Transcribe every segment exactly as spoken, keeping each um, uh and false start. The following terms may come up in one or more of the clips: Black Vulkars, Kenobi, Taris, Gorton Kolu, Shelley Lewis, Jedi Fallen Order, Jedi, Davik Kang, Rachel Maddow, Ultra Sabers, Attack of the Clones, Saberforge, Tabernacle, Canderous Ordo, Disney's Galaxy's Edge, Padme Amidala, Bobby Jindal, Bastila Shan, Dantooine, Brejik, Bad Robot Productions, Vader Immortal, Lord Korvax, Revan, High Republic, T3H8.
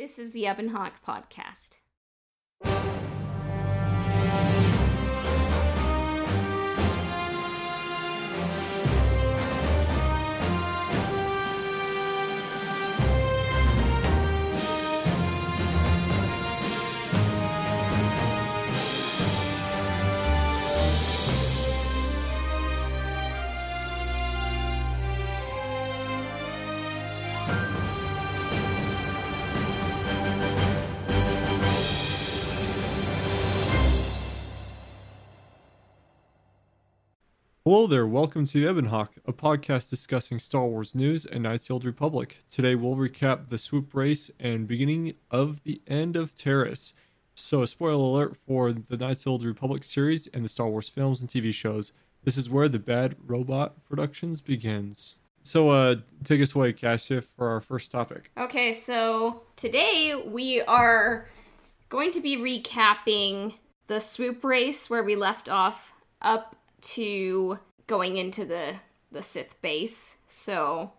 This is the Ebon Hawk podcast. Hello there, welcome to Ebon Hawk, a podcast discussing Star Wars news and Knights of the Old Republic. Today we'll recap the swoop race and beginning of the end of Taris. So, spoiler alert for the Knights of the Old Republic series and the Star Wars films and T V shows. This is where the Bad Robot Productions begins. So, uh, take us away, Cassia, for our first topic. Okay, so today we are going to be recapping the swoop race where we left off up to going into the, the Sith base. So,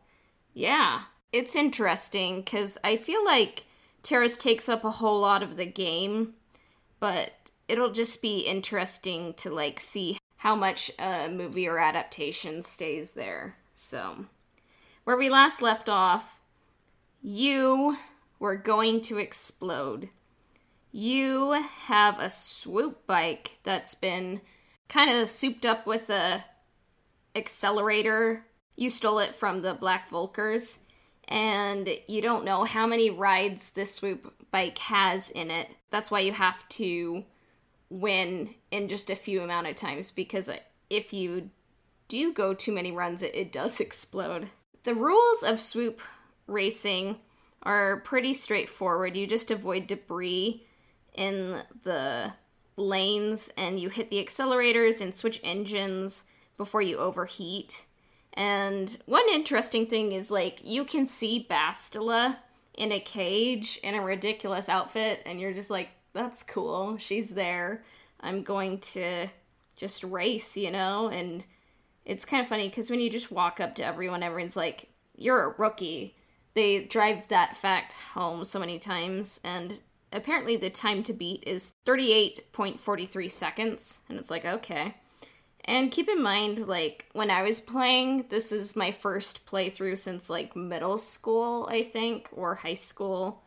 yeah. It's interesting, because I feel like Taris takes up a whole lot of the game, but it'll just be interesting to, like, see how much a movie or adaptation stays there. So, where we last left off, you were going to explode. You have a swoop bike that's been kind of souped up with a accelerator. You stole it from the Black Vulkars, and you don't know how many rides this swoop bike has in it. That's why you have to win in just a few amount of times, because if you do go too many runs, it, it does explode. The rules of swoop racing are pretty straightforward. You just avoid debris in the lanes, and you hit the accelerators and switch engines before you overheat. And one interesting thing is, like, you can see Bastila in a cage in a ridiculous outfit, and you're just like, that's cool, she's there, I'm going to just race, you know? And it's kind of funny, because when you just walk up to everyone, everyone's like, you're a rookie. They drive that fact home so many times, and apparently the time to beat is thirty-eight point four three seconds, and it's like, okay. And keep in mind, like, when I was playing, this is my first playthrough since, like, middle school, I think, or high school,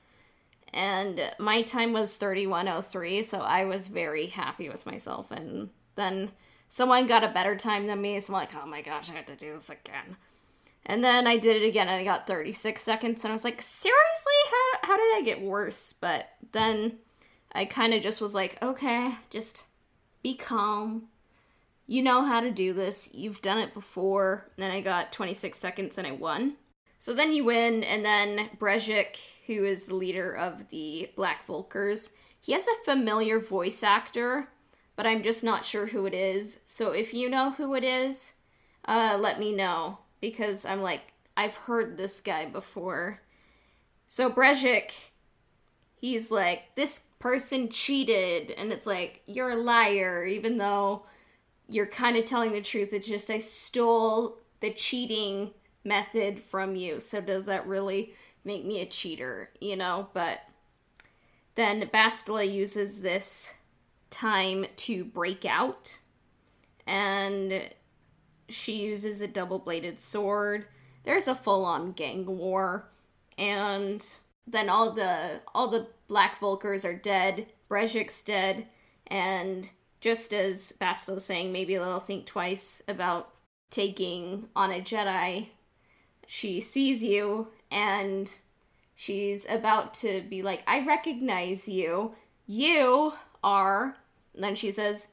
and my time was thirty-one oh three, so I was very happy with myself, and then someone got a better time than me, so I'm like, oh my gosh, I have to do this again. And then I did it again, and I got thirty-six seconds, and I was like, seriously? How how did I get worse? But then I kind of just was like, okay, just be calm. You know how to do this. You've done it before. And then I got twenty-six seconds, and I won. So then you win, and then Brejik, who is the leader of the Black Vulkars, he has a familiar voice actor, but I'm just not sure who it is. So if you know who it is, uh, let me know. Because I'm like, I've heard this guy before. So Brejik, he's like, this person cheated. And it's like, you're a liar, even though you're kind of telling the truth. It's just, I stole the cheating method from you. So does that really make me a cheater? You know, but then Bastila uses this time to break out. And she uses a double-bladed sword. There's a full-on gang war. And then all the all the Black Vulkars are dead. Brejik's dead. And just as Bastila was saying, maybe they'll think twice about taking on a Jedi. She sees you, and she's about to be like, I recognize you. You are, and then she says,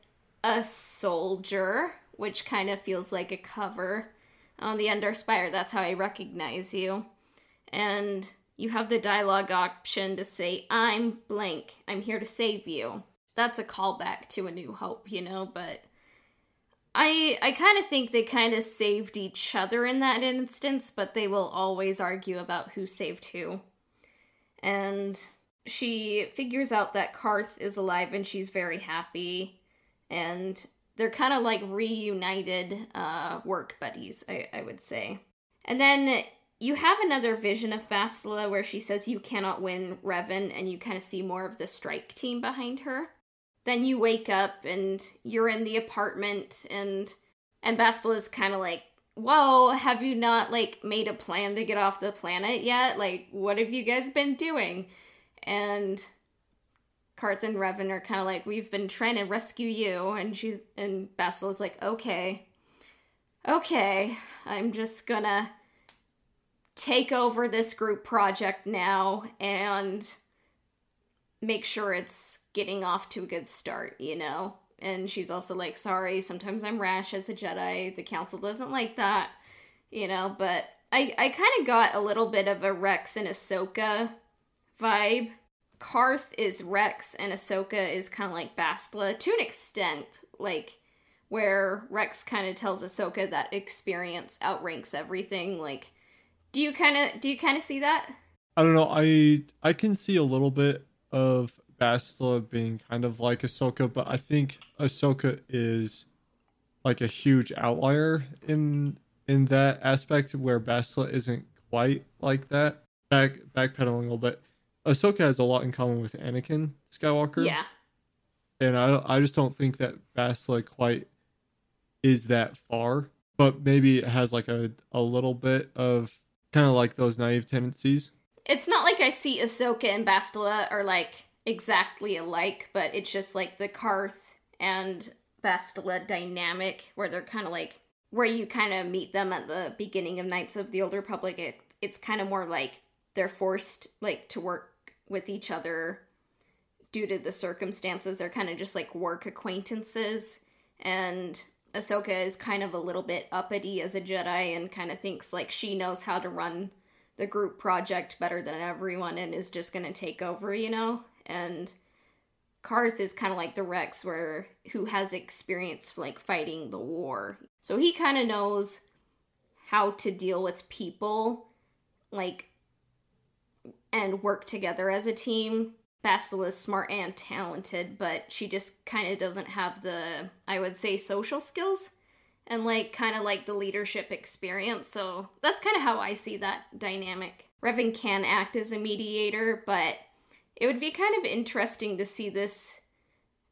a soldier, which kind of feels like a cover on the Ender Spire. That's how I recognize you. And you have the dialogue option to say, I'm blank, I'm here to save you. That's a callback to A New Hope, you know, but I I kind of think they kind of saved each other in that instance, but they will always argue about who saved who. And she figures out that Carth is alive, and she's very happy, and they're kind of like reunited uh, work buddies, I, I would say. And then you have another vision of Bastila where she says you cannot win Revan, and you kind of see more of the strike team behind her. Then you wake up and you're in the apartment, and and Bastila's kind of like, whoa, have you not, like, made a plan to get off the planet yet? Like, what have you guys been doing? And Carth and Revan are kind of like, we've been trying to rescue you. And she's, and Bastila's like, okay, okay, I'm just gonna take over this group project now and make sure it's getting off to a good start, you know? And she's also like, sorry, sometimes I'm rash as a Jedi. The Council doesn't like that, you know? But I, I kind of got a little bit of a Rex and Ahsoka vibe. Carth is Rex and Ahsoka is kind of like Bastila to an extent, like where Rex kind of tells Ahsoka that experience outranks everything. Like, do you kind of do you kind of see that? I don't know. I I can see a little bit of Bastila being kind of like Ahsoka, but I think Ahsoka is like a huge outlier in in that aspect where Bastila isn't quite like that. Back backpedaling a little bit, Ahsoka has a lot in common with Anakin Skywalker. Yeah, and I I just don't think that Bastila quite is that far, but maybe it has like a a little bit of kind of like those naive tendencies. It's not like I see Ahsoka and Bastila are like exactly alike, but it's just like the Carth and Bastila dynamic where they're kind of like, where you kind of meet them at the beginning of Knights of the Old Republic. It, it's kind of more like they're forced like to work with each other due to the circumstances. They're kind of just like work acquaintances, and Ahsoka is kind of a little bit uppity as a Jedi and kind of thinks like she knows how to run the group project better than everyone and is just going to take over, you know? And Carth is kind of like the Rex where who has experience like fighting the war. So he kind of knows how to deal with people like and work together as a team. Bastila is smart and talented, but she just kind of doesn't have the, I would say, social skills and like kind of like the leadership experience. So that's kind of how I see that dynamic. Revan can act as a mediator, but it would be kind of interesting to see this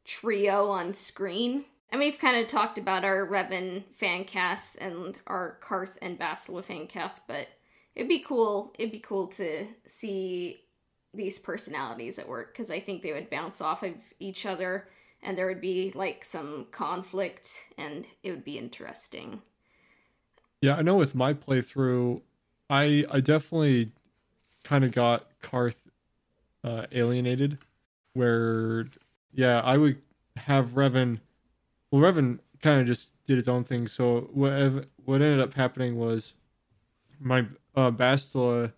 trio on screen. And we've kind of talked about our Revan fan cast and our Carth and Bastila fan cast, but it'd be cool. It'd be cool to see these personalities at work, because I think they would bounce off of each other and there would be like some conflict and it would be interesting. Yeah, I know with my playthrough, I I definitely kind of got Carth Uh, alienated, where yeah I would have Revan well Revan kind of just did his own thing. So what what ended up happening was my uh, Bastila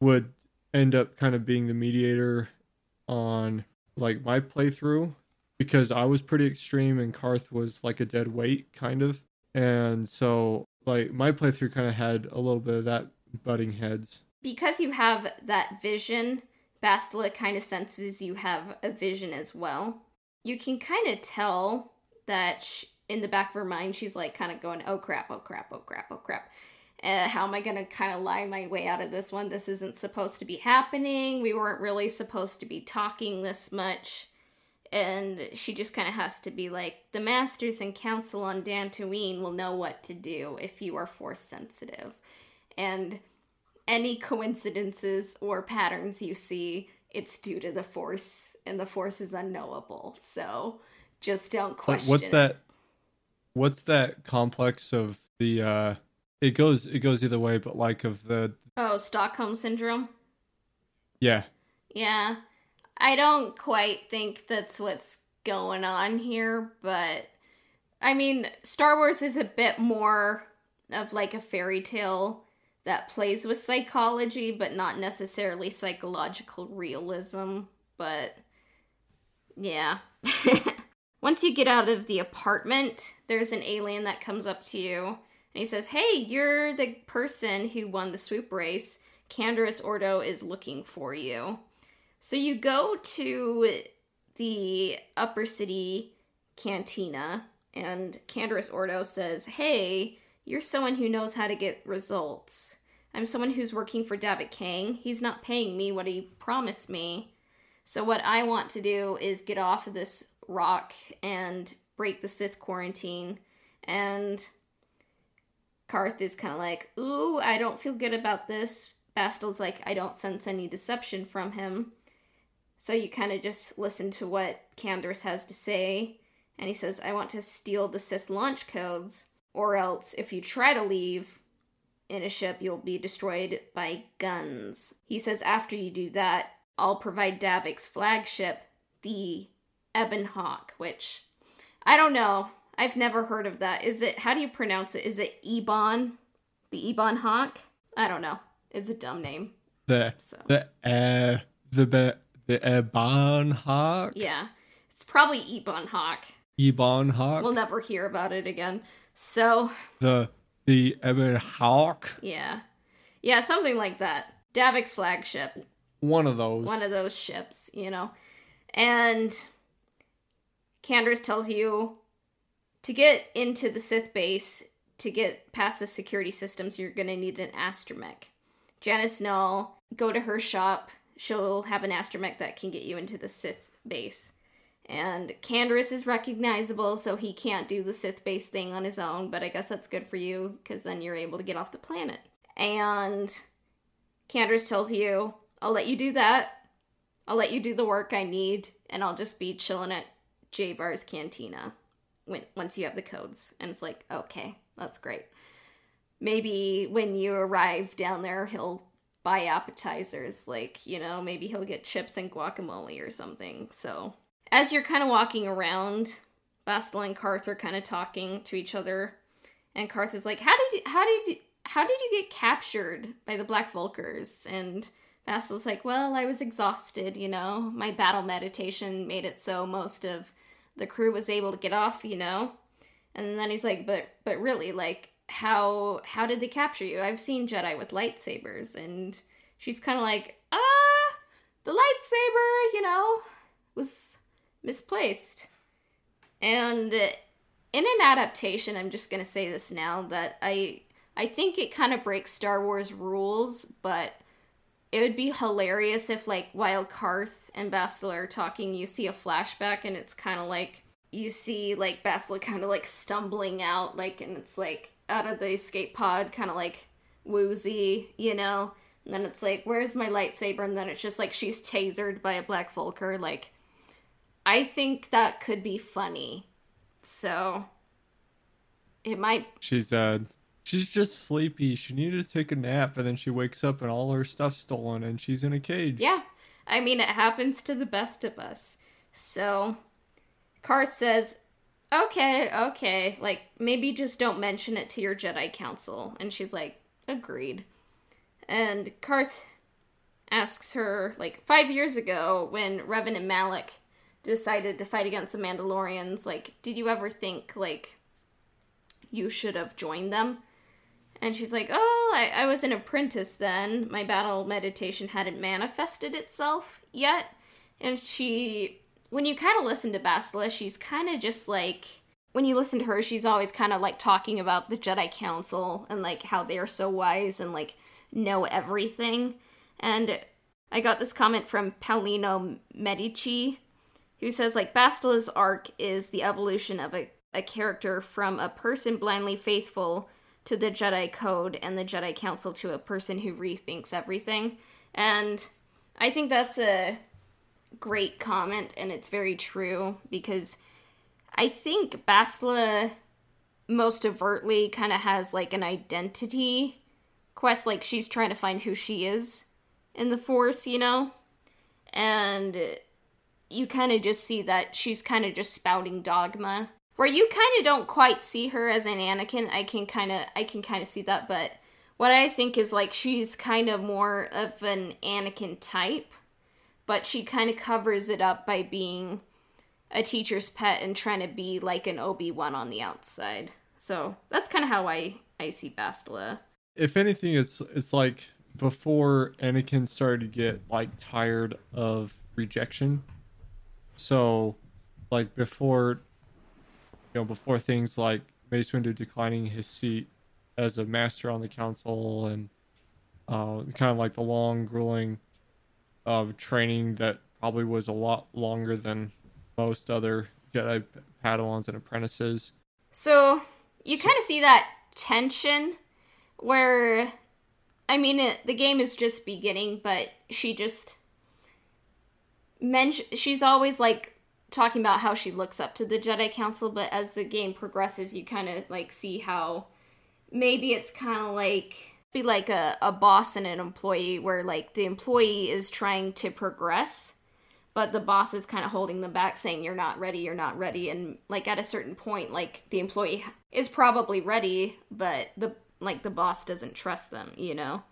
would end up kind of being the mediator on like my playthrough, because I was pretty extreme and Carth was like a dead weight kind of, and so like my playthrough kind of had a little bit of that butting heads. Because you have that vision, Bastila kind of senses you have a vision as well. You can kind of tell that she, in the back of her mind, she's like kind of going, oh crap, oh crap, oh crap, oh crap. Uh, how am I going to kind of lie my way out of this one? This isn't supposed to be happening. We weren't really supposed to be talking this much. And she just kind of has to be like, the Masters and Council on Dantooine will know what to do if you are Force sensitive. And any coincidences or patterns you see, it's due to the Force, and the Force is unknowable. So just don't question what's it. That, what's that complex of the, uh, it goes, it goes either way, but like of the... Oh, Stockholm Syndrome? Yeah. Yeah. I don't quite think that's what's going on here, but I mean, Star Wars is a bit more of like a fairy tale that plays with psychology, but not necessarily psychological realism. But, yeah. Once you get out of the apartment, there's an alien that comes up to you, and he says, hey, you're the person who won the swoop race. Canderous Ordo is looking for you. So you go to the Upper City Cantina, and Canderous Ordo says, hey, you're someone who knows how to get results. I'm someone who's working for Davik Kang. He's not paying me what he promised me. So what I want to do is get off of this rock and break the Sith quarantine. And Carth is kind of like, ooh, I don't feel good about this. Bastil's like, I don't sense any deception from him. So you kind of just listen to what Canderous has to say. And he says, I want to steal the Sith launch codes, or else if you try to leave in a ship, you'll be destroyed by guns. He says, after you do that, I'll provide Davik's flagship, the Ebon Hawk, which I don't know. I've never heard of that. Is it, how do you pronounce it? Is it Ebon? The Ebon Hawk? I don't know. It's a dumb name. The, so. the, uh, the, the, the Ebon Hawk? Yeah. It's probably Ebon Hawk. Ebon Hawk? We'll never hear about it again. So. The, the Ebon Hawk? Yeah. Yeah, something like that. Davik's flagship. One of those. One of those ships, you know. And Canderous tells you, to get into the Sith base, to get past the security systems, you're going to need an astromech. Janice Null, go to her shop. She'll have an astromech that can get you into the Sith base. And Canderous is recognizable, so he can't do the Sith base thing on his own, but I guess that's good for you, because then you're able to get off the planet. And Canderous tells you, I'll let you do that. I'll let you do the work I need, and I'll just be chilling at Jvar's Cantina. When, once you have the codes. And it's like, okay, that's great. Maybe when you arrive down there, he'll buy appetizers. Like, you know, maybe he'll get chips and guacamole or something. So as you're kind of walking around, Bastila and Carth are kind of talking to each other. And Carth is like, how did you, how did you, how did you get captured by the Black Vulkars? And Bastila's like, well, I was exhausted, you know. My battle meditation made it so most of the crew was able to get off, you know? And then he's like, but but really, like, how how did they capture you? I've seen Jedi with lightsabers. And she's kind of like, ah, the lightsaber, you know, was misplaced. And in an adaptation, I'm just going to say this now, that I I think it kind of breaks Star Wars rules, but it would be hilarious if, like, while Carth and Bastila are talking, you see a flashback, and it's kind of like, you see, like, Bastila kind of, like, stumbling out, like, and it's, like, out of the escape pod, kind of, like, woozy, you know? And then it's like, where's my lightsaber? And then it's just, like, she's tasered by a Black Vulcar. Like, I think that could be funny. So, it might... She's, uh... she's just sleepy. She needed to take a nap, and then she wakes up and all her stuff's stolen, and she's in a cage. Yeah. I mean, it happens to the best of us. So, Carth says, okay, okay, like, maybe just don't mention it to your Jedi Council. And she's like, agreed. And Carth asks her, like, five years ago, when Revan and Malak decided to fight against the Mandalorians, like, did you ever think, like, you should have joined them? And she's like, oh, I, I was an apprentice then. My battle meditation hadn't manifested itself yet. And she, when you kind of listen to Bastila, she's kind of just like, when you listen to her, she's always kind of like talking about the Jedi Council and like how they are so wise and like know everything. And I got this comment from Paulino Medici, who says like Bastila's arc is the evolution of a, a character from a person blindly faithful to the Jedi Code and the Jedi Council to a person who rethinks everything. And I think that's a great comment, and it's very true, because I think Bastila most overtly kind of has, like, an identity quest. Like, she's trying to find who she is in the Force, you know? And you kind of just see that she's kind of just spouting dogma. Where you kind of don't quite see her as an Anakin, I can kind of I can kind of see that, but what I think is, like, she's kind of more of an Anakin type, but she kind of covers it up by being a teacher's pet and trying to be like an Obi-Wan on the outside. So that's kind of how I, I see Bastila. If anything, it's it's like before Anakin started to get, like, tired of rejection. So, like, before... You know, before things like Mace Windu declining his seat as a master on the council and Uh, kind of like the long, grueling of uh, training that probably was a lot longer than most other Jedi Padawans and apprentices. So you kind of see that tension where, I mean, it, the game is just beginning, but she just, men, she's always like talking about how she looks up to the Jedi Council, but as the game progresses, you kind of like see how maybe it's kind of like, be like a, a boss and an employee where like the employee is trying to progress, but the boss is kind of holding them back saying, you're not ready, you're not ready. And like at a certain point, like the employee is probably ready, but the, like the boss doesn't trust them, you know?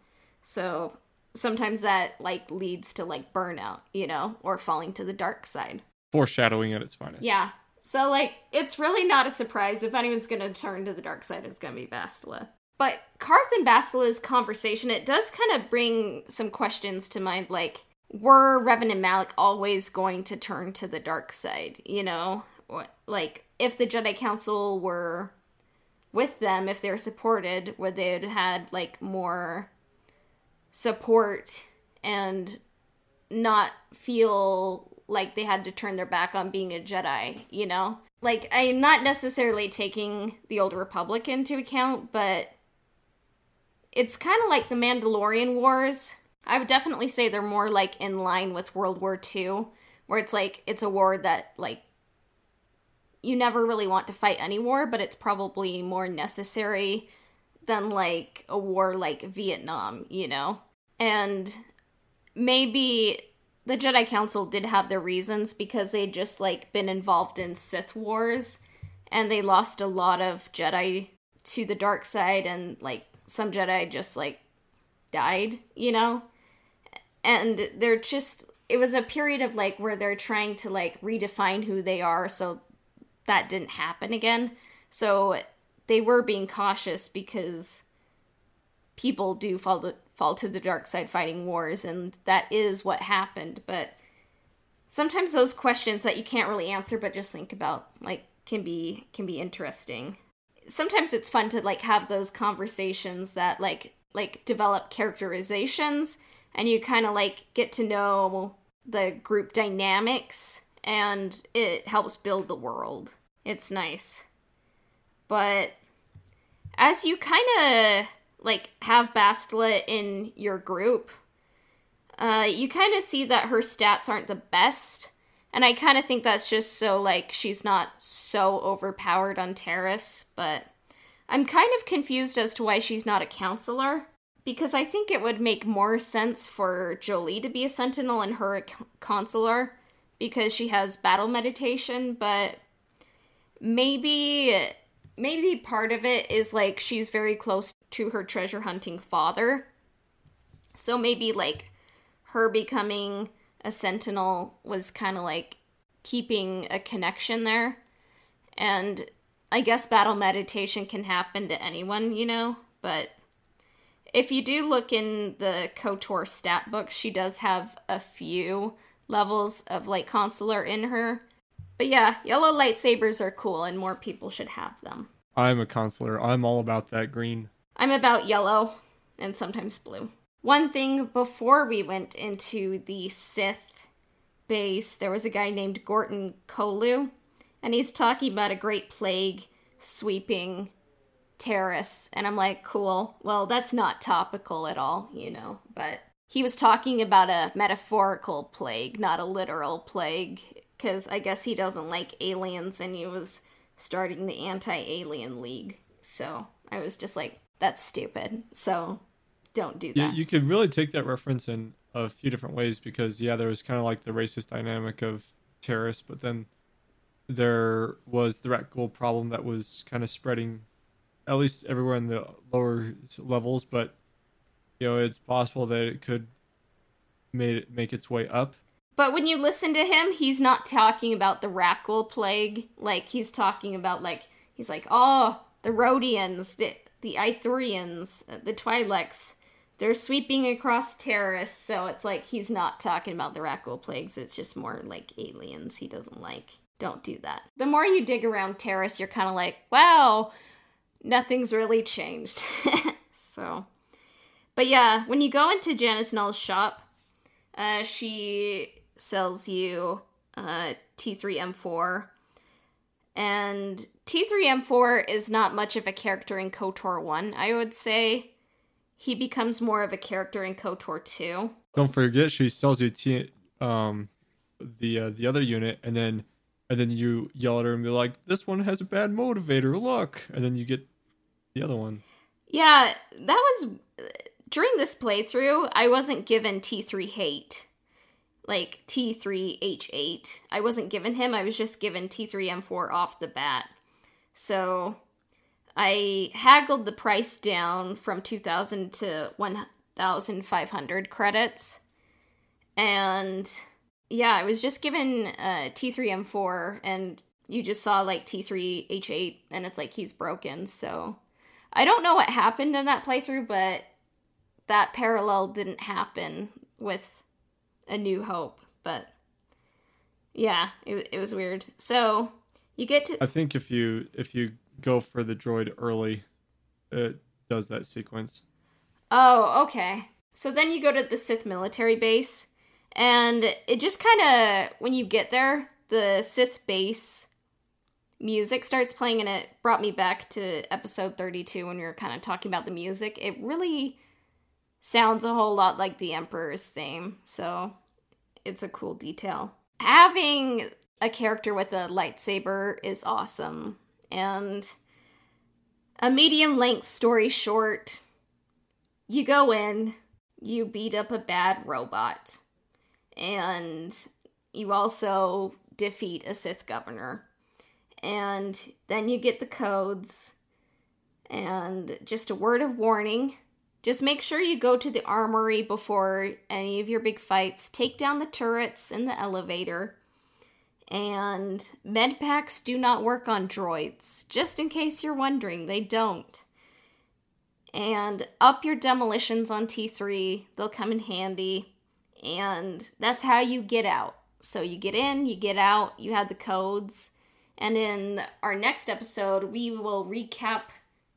So sometimes that like leads to like burnout, you know, or falling to the dark side. Foreshadowing at its finest. Yeah. So like, it's really not a surprise. If anyone's going to turn to the dark side, it's going to be Bastila. But Carth and Bastila's conversation, it does kind of bring some questions to mind, like, were Revan and Malak always going to turn to the dark side, you know? Like, if the Jedi Council were with them, if they were supported, would they have had, like, more support and not feel like they had to turn their back on being a Jedi, you know? Like, I'm not necessarily taking the Old Republic into account, but it's kind of like the Mandalorian Wars. I would definitely say they're more, like, in line with World War Two, where it's, like, it's a war that, like, you never really want to fight any war, but it's probably more necessary than, like, a war like Vietnam, you know? And maybe the Jedi Council did have their reasons because they'd just, like, been involved in Sith Wars, and they lost a lot of Jedi to the dark side, and, like, some Jedi just, like, died, you know? And they're just, it was a period of, like, where they're trying to, like, redefine who they are, so that didn't happen again. So they were being cautious because people do fall to, fall to the dark side fighting wars, and that is what happened. But sometimes those questions that you can't really answer but just think about, like, can be can be interesting. Sometimes it's fun to, like, have those conversations that, like, like develop characterizations, and you kind of, like, get to know the group dynamics, and it helps build the world. It's nice. But as you kind of, like, have Bastila in your group, uh, you kind of see that her stats aren't the best, and I kind of think that's just so, like, she's not so overpowered on Taris, but I'm kind of confused as to why she's not a counselor, because I think it would make more sense for Jolie to be a sentinel and her a counselor, because she has battle meditation, but maybe, maybe part of it is, like, she's very close to her treasure-hunting father, so maybe, like, her becoming a sentinel was kind of, like, keeping a connection there, and I guess battle meditation can happen to anyone, you know, but if you do look in the KOTOR stat book, she does have a few levels of, like, consular in her. But yeah, yellow lightsabers are cool, and more people should have them. I'm a consular. I'm all about that green. I'm about yellow, and sometimes blue. One thing before we went into the Sith base, there was a guy named Gorton Kolu, and he's talking about a great plague sweeping Taris, and I'm like, cool. Well, that's not topical at all, you know, but he was talking about a metaphorical plague, not a literal plague, because I guess he doesn't like aliens, and he was starting the anti-alien league. So I was just like, that's stupid. So don't do that. You, you could really take that reference in a few different ways, because, yeah, there was kind of like the racist dynamic of terrorists, but then there was the Rakghoul problem that was kind of spreading, at least everywhere in the lower levels. But, you know, it's possible that it could made it make its way up. But when you listen to him, he's not talking about the Rakghoul plague. Like, he's talking about, like, he's like, oh, the Rhodians, the the Ithurians, the Twi'leks, they're sweeping across Taris. So it's like he's not talking about the Rakghoul plagues. It's just more like aliens he doesn't like. Don't do that. The more you dig around Taris, you're kind of like, wow, nothing's really changed. So, But yeah, when you go into Janice Null's shop, uh, she sells you uh, T three M four. And T three M four is not much of a character in KOTOR one, I would say. He becomes more of a character in KOTOR two. Don't forget, she sells you T, um, the uh, the other unit, and then and then you yell at her and be like, "This one has a bad motivator. Look!" And then you get the other one. Yeah, that was during this playthrough. I wasn't given T three hate, like T three H eight. I wasn't given him. I was just given T three M four off the bat. So I haggled the price down from two thousand to one thousand five hundred credits. And yeah, I was just given uh, T three M four, and you just saw like T three H eight, and it's like he's broken. So I don't know what happened in that playthrough, but that parallel didn't happen with A New Hope. But yeah, it, it was weird. So you get to... I think if you if you... go for the droid early, it does that sequence. Oh, okay. So then you go to the Sith military base, and it just kind of, when you get there, the Sith base music starts playing, and it brought me back to episode thirty-two when we were kind of talking about the music. It really sounds a whole lot like the Emperor's theme, so it's a cool detail. Having a character with a lightsaber is awesome. And a medium-length story short, you go in, you beat up a bad robot, and you also defeat a Sith governor. And then you get the codes, and just a word of warning, just make sure you go to the armory before any of your big fights. Take down the turrets and the elevator. And med packs do not work on droids. Just in case you're wondering, they don't. And up your demolitions on T three. They'll come in handy. And that's how you get out. So you get in, you get out, you have the codes. And in our next episode, we will recap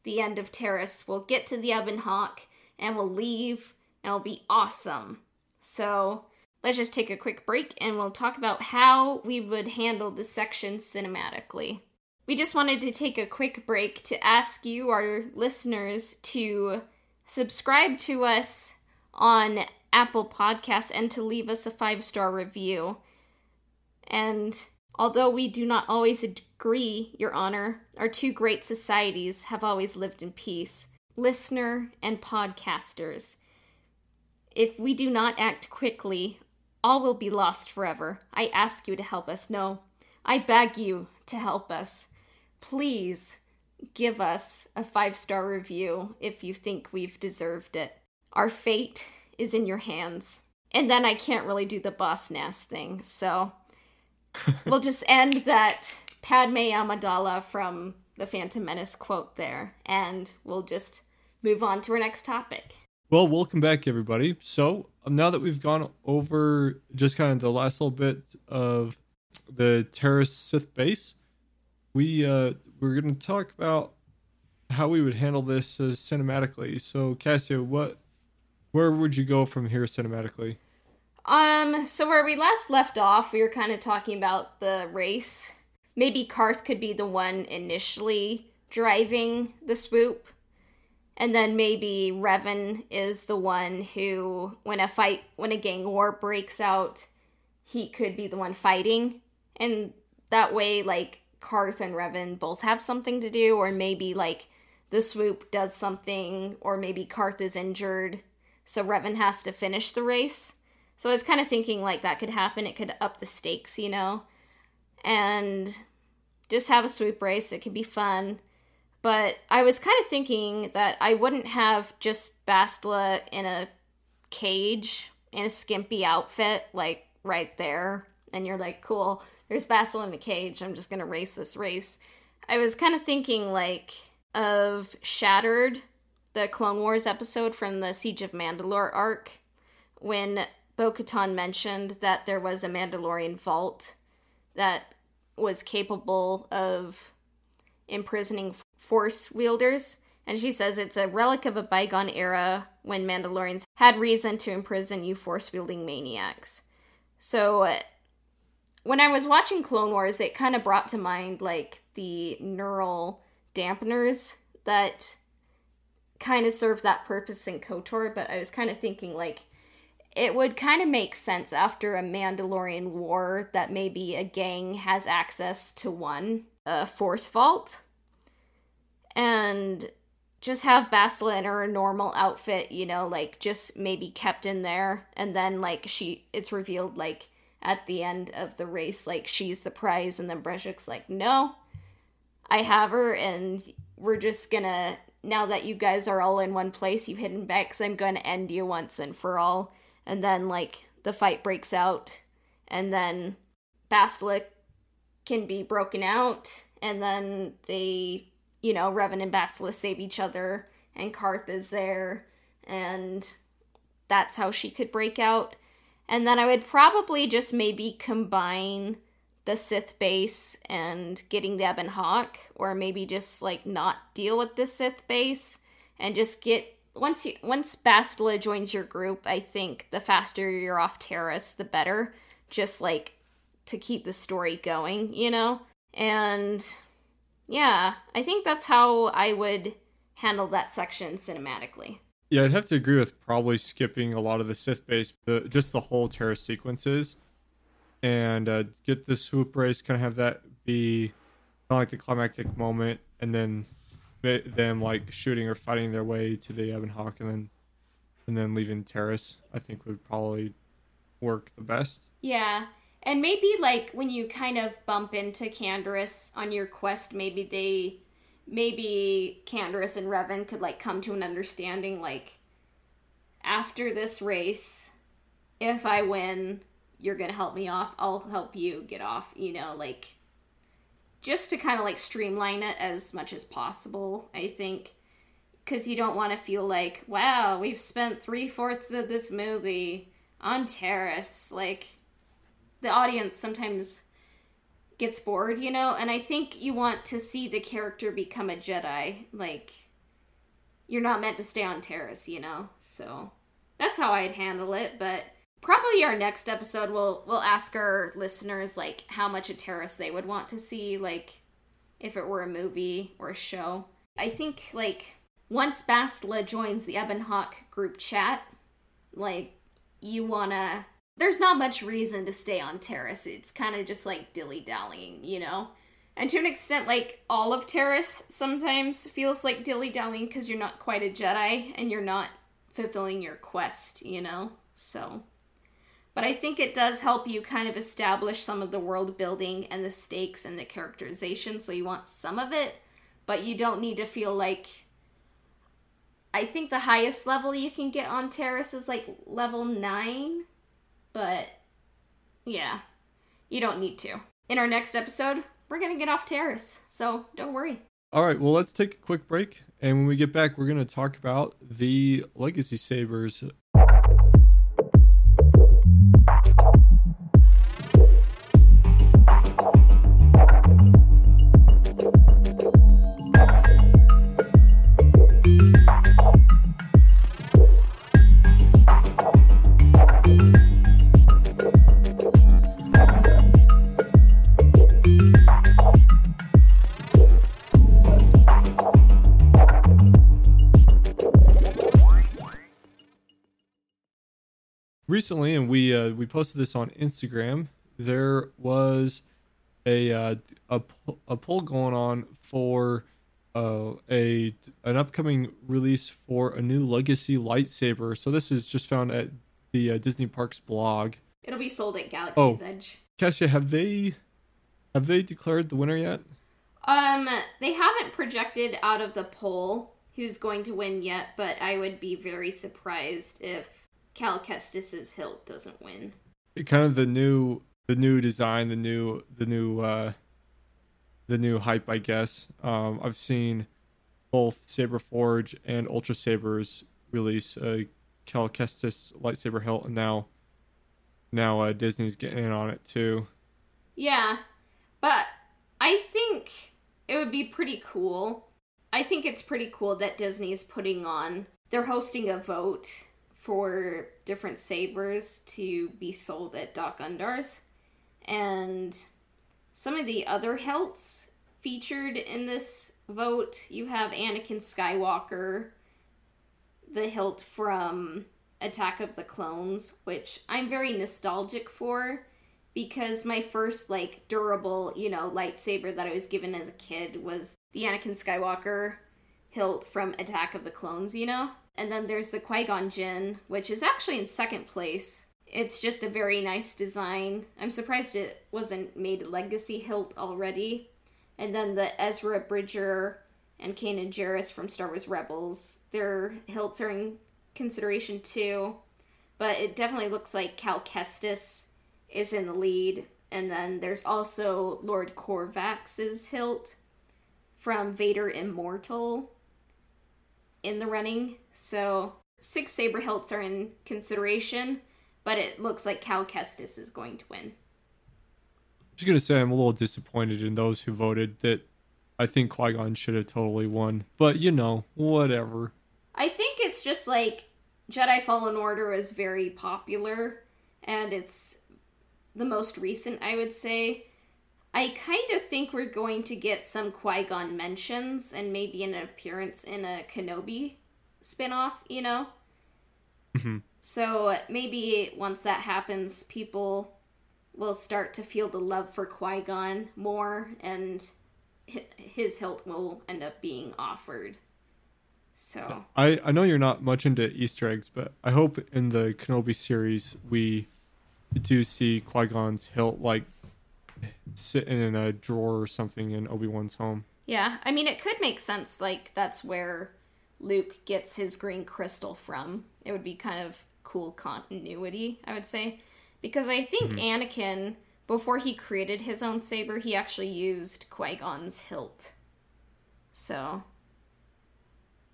the end of Taris. We'll get to the Ebon Hawk, and we'll leave, and it'll be awesome. So let's just take a quick break, and we'll talk about how we would handle this section cinematically. We just wanted to take a quick break to ask you, our listeners, to subscribe to us on Apple Podcasts and to leave us a five-star review. And although we do not always agree, Your Honor, our two great societies have always lived in peace, listener and podcasters. If we do not act quickly, all will be lost forever. I ask you to help us. No, I beg you to help us. Please give us a five-star review if you think we've deserved it. Our fate is in your hands. And then I can't really do the boss nass thing, so we'll just end that Padme Amidala from The Phantom Menace quote there, and we'll just move on to our next topic. Well, welcome back, everybody. So now that we've gone over just kind of the last little bit of the Taris Sith base, we, uh, we're going to talk about how we would handle this uh, cinematically. So, Cassia, what, where would you go from here cinematically? Um, so where we last left off, we were kind of talking about the race. Maybe Carth could be the one initially driving the swoop. And then maybe Revan is the one who, when a fight, when a gang war breaks out, he could be the one fighting. And that way, like, Carth and Revan both have something to do, or maybe, like, the swoop does something, or maybe Carth is injured, so Revan has to finish the race. So I was kind of thinking, like, that could happen. It could up the stakes, you know? And just have a swoop race. It could be fun. But I was kind of thinking that I wouldn't have just Bastila in a cage, in a skimpy outfit, like, right there. And you're like, cool, there's Bastila in a cage, I'm just going to race this race. I was kind of thinking, like, of Shattered, the Clone Wars episode from the Siege of Mandalore arc, when Bo-Katan mentioned that there was a Mandalorian vault that was capable of imprisoning Force wielders, And she says it's a relic of a bygone era when Mandalorians had reason to imprison you force-wielding maniacs. So uh, when I was watching Clone Wars, it kind of brought to mind like the neural dampeners that kind of served that purpose in KOTOR, but I was kind of thinking like it would kind of make sense after a Mandalorian war that maybe a gang has access to one uh, force vault. And just have Bastila in her normal outfit, you know, like, just maybe kept in there. And then, like, she, it's revealed, like, at the end of the race, like, she's the prize. And then Brejik's like, no, I have her. And we're just gonna, now that you guys are all in one place, you've hidden back, because I'm gonna end you once and for all. And then, like, the fight breaks out. And then Bastila can be broken out. And then they... you know, Revan and Bastila save each other, and Carth is there, and that's how she could break out. And then I would probably just maybe combine the Sith base and getting the Ebon Hawk, or maybe just, like, not deal with the Sith base, and just get, once you, once Bastila joins your group, I think the faster you're off Taris, the better, just, like, to keep the story going, you know? And... yeah, I think that's how I would handle that section cinematically. Yeah, I'd have to agree with probably skipping a lot of the Sith base, the, just the whole Taris sequences. And uh, get the swoop race, kind of have that be kind of like the climactic moment, and then them like shooting or fighting their way to the Ebon Hawk, and then and then leaving Taris, I think would probably work the best. Yeah. And maybe, like, when you kind of bump into Canderous on your quest, maybe they, maybe Canderous and Revan could, like, come to an understanding, like, after this race, if I win, you're going to help me off, I'll help you get off, you know, like, just to kind of, like, streamline it as much as possible, I think, because you don't want to feel like, wow, we've spent three-fourths of this movie on Taris, like... the audience sometimes gets bored, you know? And I think you want to see the character become a Jedi. Like, you're not meant to stay on Taris, you know? So that's how I'd handle it. But probably our next episode, we'll, we'll ask our listeners, like, how much of Taris they would want to see, like, if it were a movie or a show. I think, like, once Bastila joins the Ebon Hawk group chat, like, you want to... there's not much reason to stay on Taris. It's kind of just, like, dilly-dallying, you know? And to an extent, like, all of Taris sometimes feels like dilly-dallying because you're not quite a Jedi and you're not fulfilling your quest, you know? So. But I think it does help you kind of establish some of the world building and the stakes and the characterization, so you want some of it, but you don't need to feel like... I think the highest level you can get on Taris is, like, level nine... but, yeah, you don't need to. In our next episode, we're going to get off Taris, so don't worry. All right, well, let's take a quick break, and when we get back, we're going to talk about the Legacy Sabers. Recently, and we uh, we posted this on Instagram, there was a uh, a, a poll going on for uh, a an upcoming release for a new Legacy lightsaber. So this is just found at the uh, Disney Parks blog. It'll be sold at Galaxy's oh. Edge. Cassia, have they have they declared the winner yet? Um, they haven't projected out of the poll who's going to win yet, but I would be very surprised if Cal Kestis' hilt doesn't win. It kind of the new, the new design, the new, the new, uh, the new hype, I guess. Um, I've seen both Saberforge and Ultra Sabers release a Cal Kestis lightsaber hilt, and now, now uh, Disney's getting in on it too. Yeah, but I think it would be pretty cool I think it's pretty cool that Disney's putting on, they're hosting a vote for different sabers to be sold at Doc Undar's. And some of the other helts featured in this vote, you have Anakin Skywalker, the hilt from Attack of the Clones, which I'm very nostalgic for because my first, like, durable, you know, lightsaber that I was given as a kid was the Anakin Skywalker hilt from Attack of the Clones, you know? And then there's the Qui-Gon Jinn, which is actually in second place. It's just a very nice design. I'm surprised it wasn't made a legacy hilt already. And then the Ezra Bridger and Kanan Jarrus from Star Wars Rebels. Their hilts are in consideration too. But it definitely looks like Cal Kestis is in the lead. And then there's also Lord Korvax's hilt from Vader Immortal in the running. So six saber hilts are in consideration, but it looks like Cal Kestis is going to win. I'm just going to say I'm a little disappointed in those who voted that I think Qui-Gon should have totally won. But, you know, whatever. I think it's just like Jedi Fallen Order is very popular, and it's the most recent, I would say. I kind of think we're going to get some Qui-Gon mentions and maybe an appearance in a Kenobi spinoff, you know? Mm-hmm. So maybe once that happens, people will start to feel the love for Qui-Gon more, and his hilt will end up being offered. So I, I know you're not much into Easter eggs, but I hope in the Kenobi series we do see Qui-Gon's hilt like sitting in a drawer or something in Obi-Wan's home. Yeah, I mean, it could make sense. Like, that's where Luke gets his green crystal from. It would be kind of cool continuity, I would say. Because I think mm-hmm. Anakin, before he created his own saber, he actually used Qui-Gon's hilt. So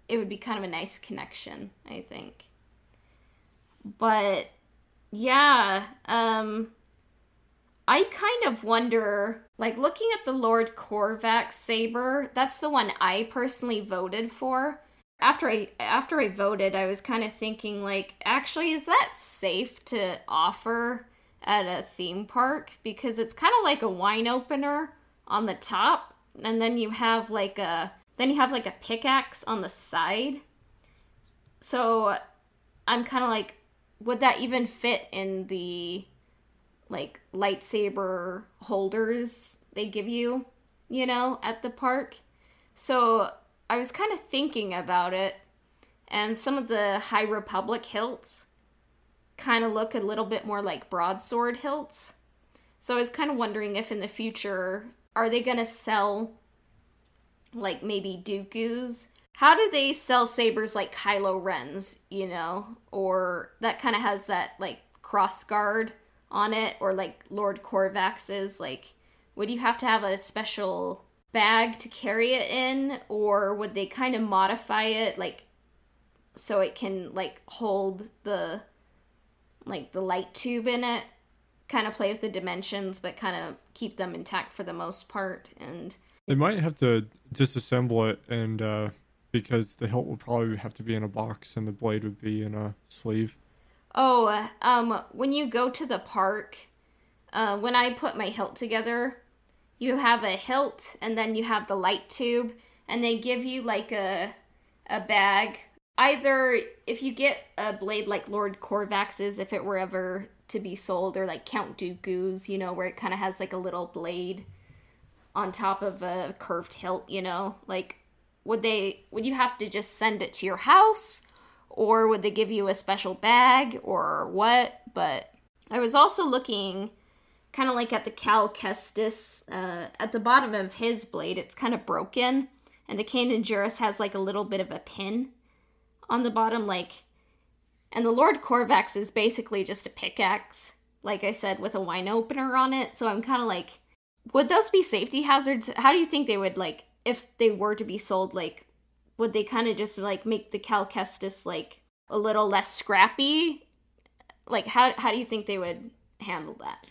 it would be kind of a nice connection, I think. But yeah, um, I kind of wonder, like, looking at the Lord Korvax saber, that's the one I personally voted for. After I after I voted, I was kind of thinking, like, actually, is that safe to offer at a theme park? Because it's kind of like a wine opener on the top, and then you have like a then you have like a pickaxe on the side. So I'm kind of like, would that even fit in the, like, lightsaber holders they give you, you know, at the park? So I was kind of thinking about it, and some of the High Republic hilts kind of look a little bit more like broadsword hilts. So I was kind of wondering if in the future, are they going to sell, like, maybe Dooku's? How do they sell sabers like Kylo Ren's, you know? Or that kind of has that, like, cross guard on it, or like Lord Korvax's. Like, would you have to have a special bag to carry it in, or would they kind of modify it, like, so it can, like, hold the, like, the light tube in it? Kind of play with the dimensions, but kind of keep them intact for the most part. And they might have to disassemble it, and uh because the hilt would probably have to be in a box and the blade would be in a sleeve. Oh, um when you go to the park, uh when I put my hilt together, you have a hilt, and then you have the light tube, and they give you, like, a a bag. Either if you get a blade like Lord Korvax's, if it were ever to be sold, or like Count Dooku's, you know, where it kind of has, like, a little blade on top of a curved hilt, you know? Like, would they, would you have to just send it to your house, or would they give you a special bag, or what? But I was also looking kind of like at the Cal Kestis, uh, at the bottom of his blade, it's kind of broken. And the Kanan Jarrus has, like, a little bit of a pin on the bottom, like, and the Lord Korvax is basically just a pickaxe, like I said, with a wine opener on it. So I'm kind of like, would those be safety hazards? How do you think they would, like, if they were to be sold, like, would they kind of just, like, make the Cal Kestis, like, a little less scrappy? Like, how how do you think they would handle that?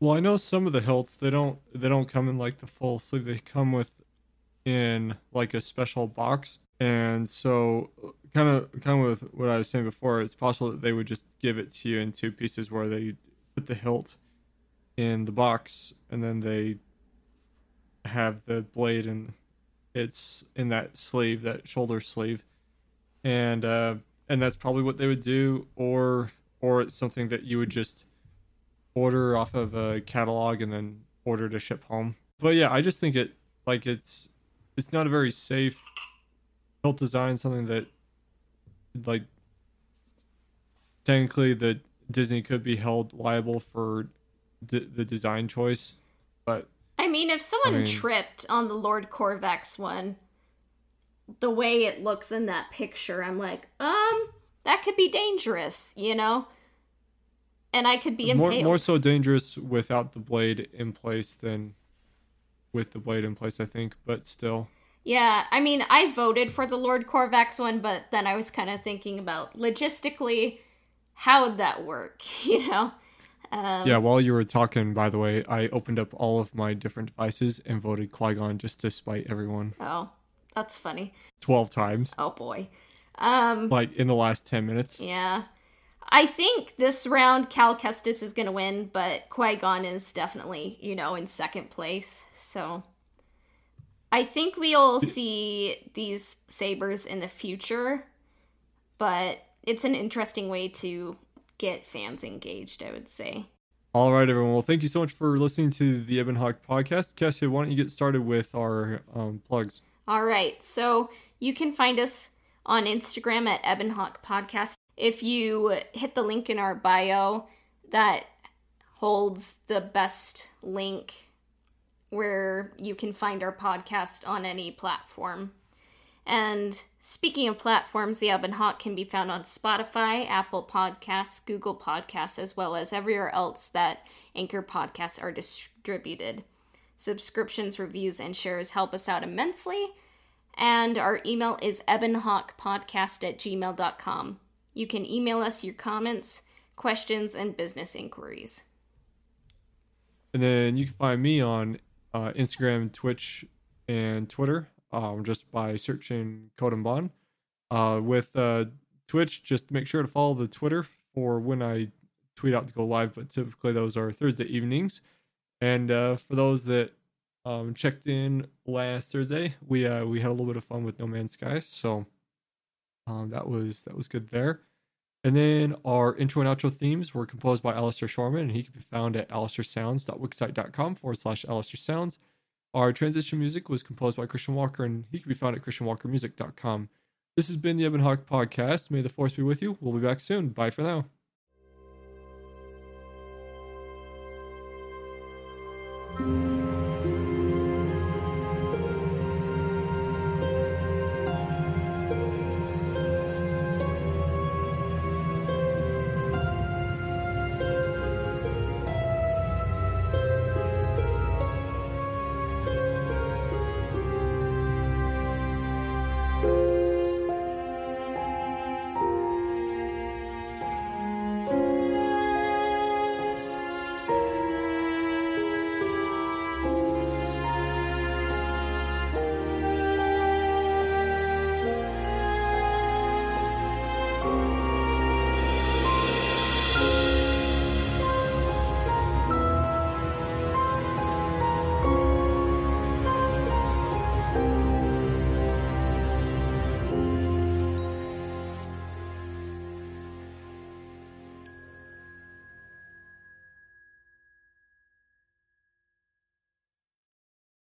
Well, I know some of the hilts, they don't they don't come in, like, the full sleeve. They come with in like a special box. And so kind of kind of with what I was saying before, it's possible that they would just give it to you in two pieces where they put the hilt in the box and then they have the blade and it's in that sleeve, that shoulder sleeve. And uh, and that's probably what they would do, or or it's something that you would just order off of a catalog and then order to ship home. But yeah, I just think it like it's it's not a very safe hilt design, something that like technically that Disney could be held liable for d- the design choice. But I mean, if someone I mean, tripped on the Lord Korvax one, the way it looks in that picture, I'm like, um, that could be dangerous, you know? And I could be impaled. More, more so dangerous without the blade in place than with the blade in place, I think, but still. Yeah, I mean, I voted for the Lord Korvax one, but then I was kind of thinking about logistically, how would that work, you know? Um, yeah, while you were talking, by the way, I opened up all of my different devices and voted Qui-Gon just to spite everyone. Oh, that's funny. twelve times. Oh, boy. Um, like, in the last ten minutes. Yeah. I think this round Cal Kestis is going to win, but Qui-Gon is definitely, you know, in second place. So I think we'll see these sabers in the future, but it's an interesting way to get fans engaged, I would say. All right, everyone. Well, thank you so much for listening to the Ebon Hawk podcast. Cassia, why don't you get started with our um, plugs? All right. So you can find us on Instagram at Ebon Hawk Podcast. If you hit the link in our bio, that holds the best link where you can find our podcast on any platform. And speaking of platforms, the Ebon Hawk can be found on Spotify, Apple Podcasts, Google Podcasts, as well as everywhere else that Anchor podcasts are distributed. Subscriptions, reviews, and shares help us out immensely. And our email is ebonhawkpodcast at gmail dot com. You can email us your comments, questions, and business inquiries. And then you can find me on uh, Instagram, Twitch, and Twitter um, just by searching KOTOR. Uh, with uh, Twitch, just make sure to follow the Twitter for when I tweet out to go live, but typically those are Thursday evenings. And uh, for those that um, checked in last Thursday, we uh, we had a little bit of fun with No Man's Sky, so um, that was that was good there. And then our intro and outro themes were composed by Alistair Shorman, and he can be found at alistair sounds dot wixsite dot com forward slash alistair sounds. Our transition music was composed by Christian Walker, and he can be found at christian walker music dot com. This has been the Ebon Hawk Podcast. May the force be with you. We'll be back soon. Bye for now.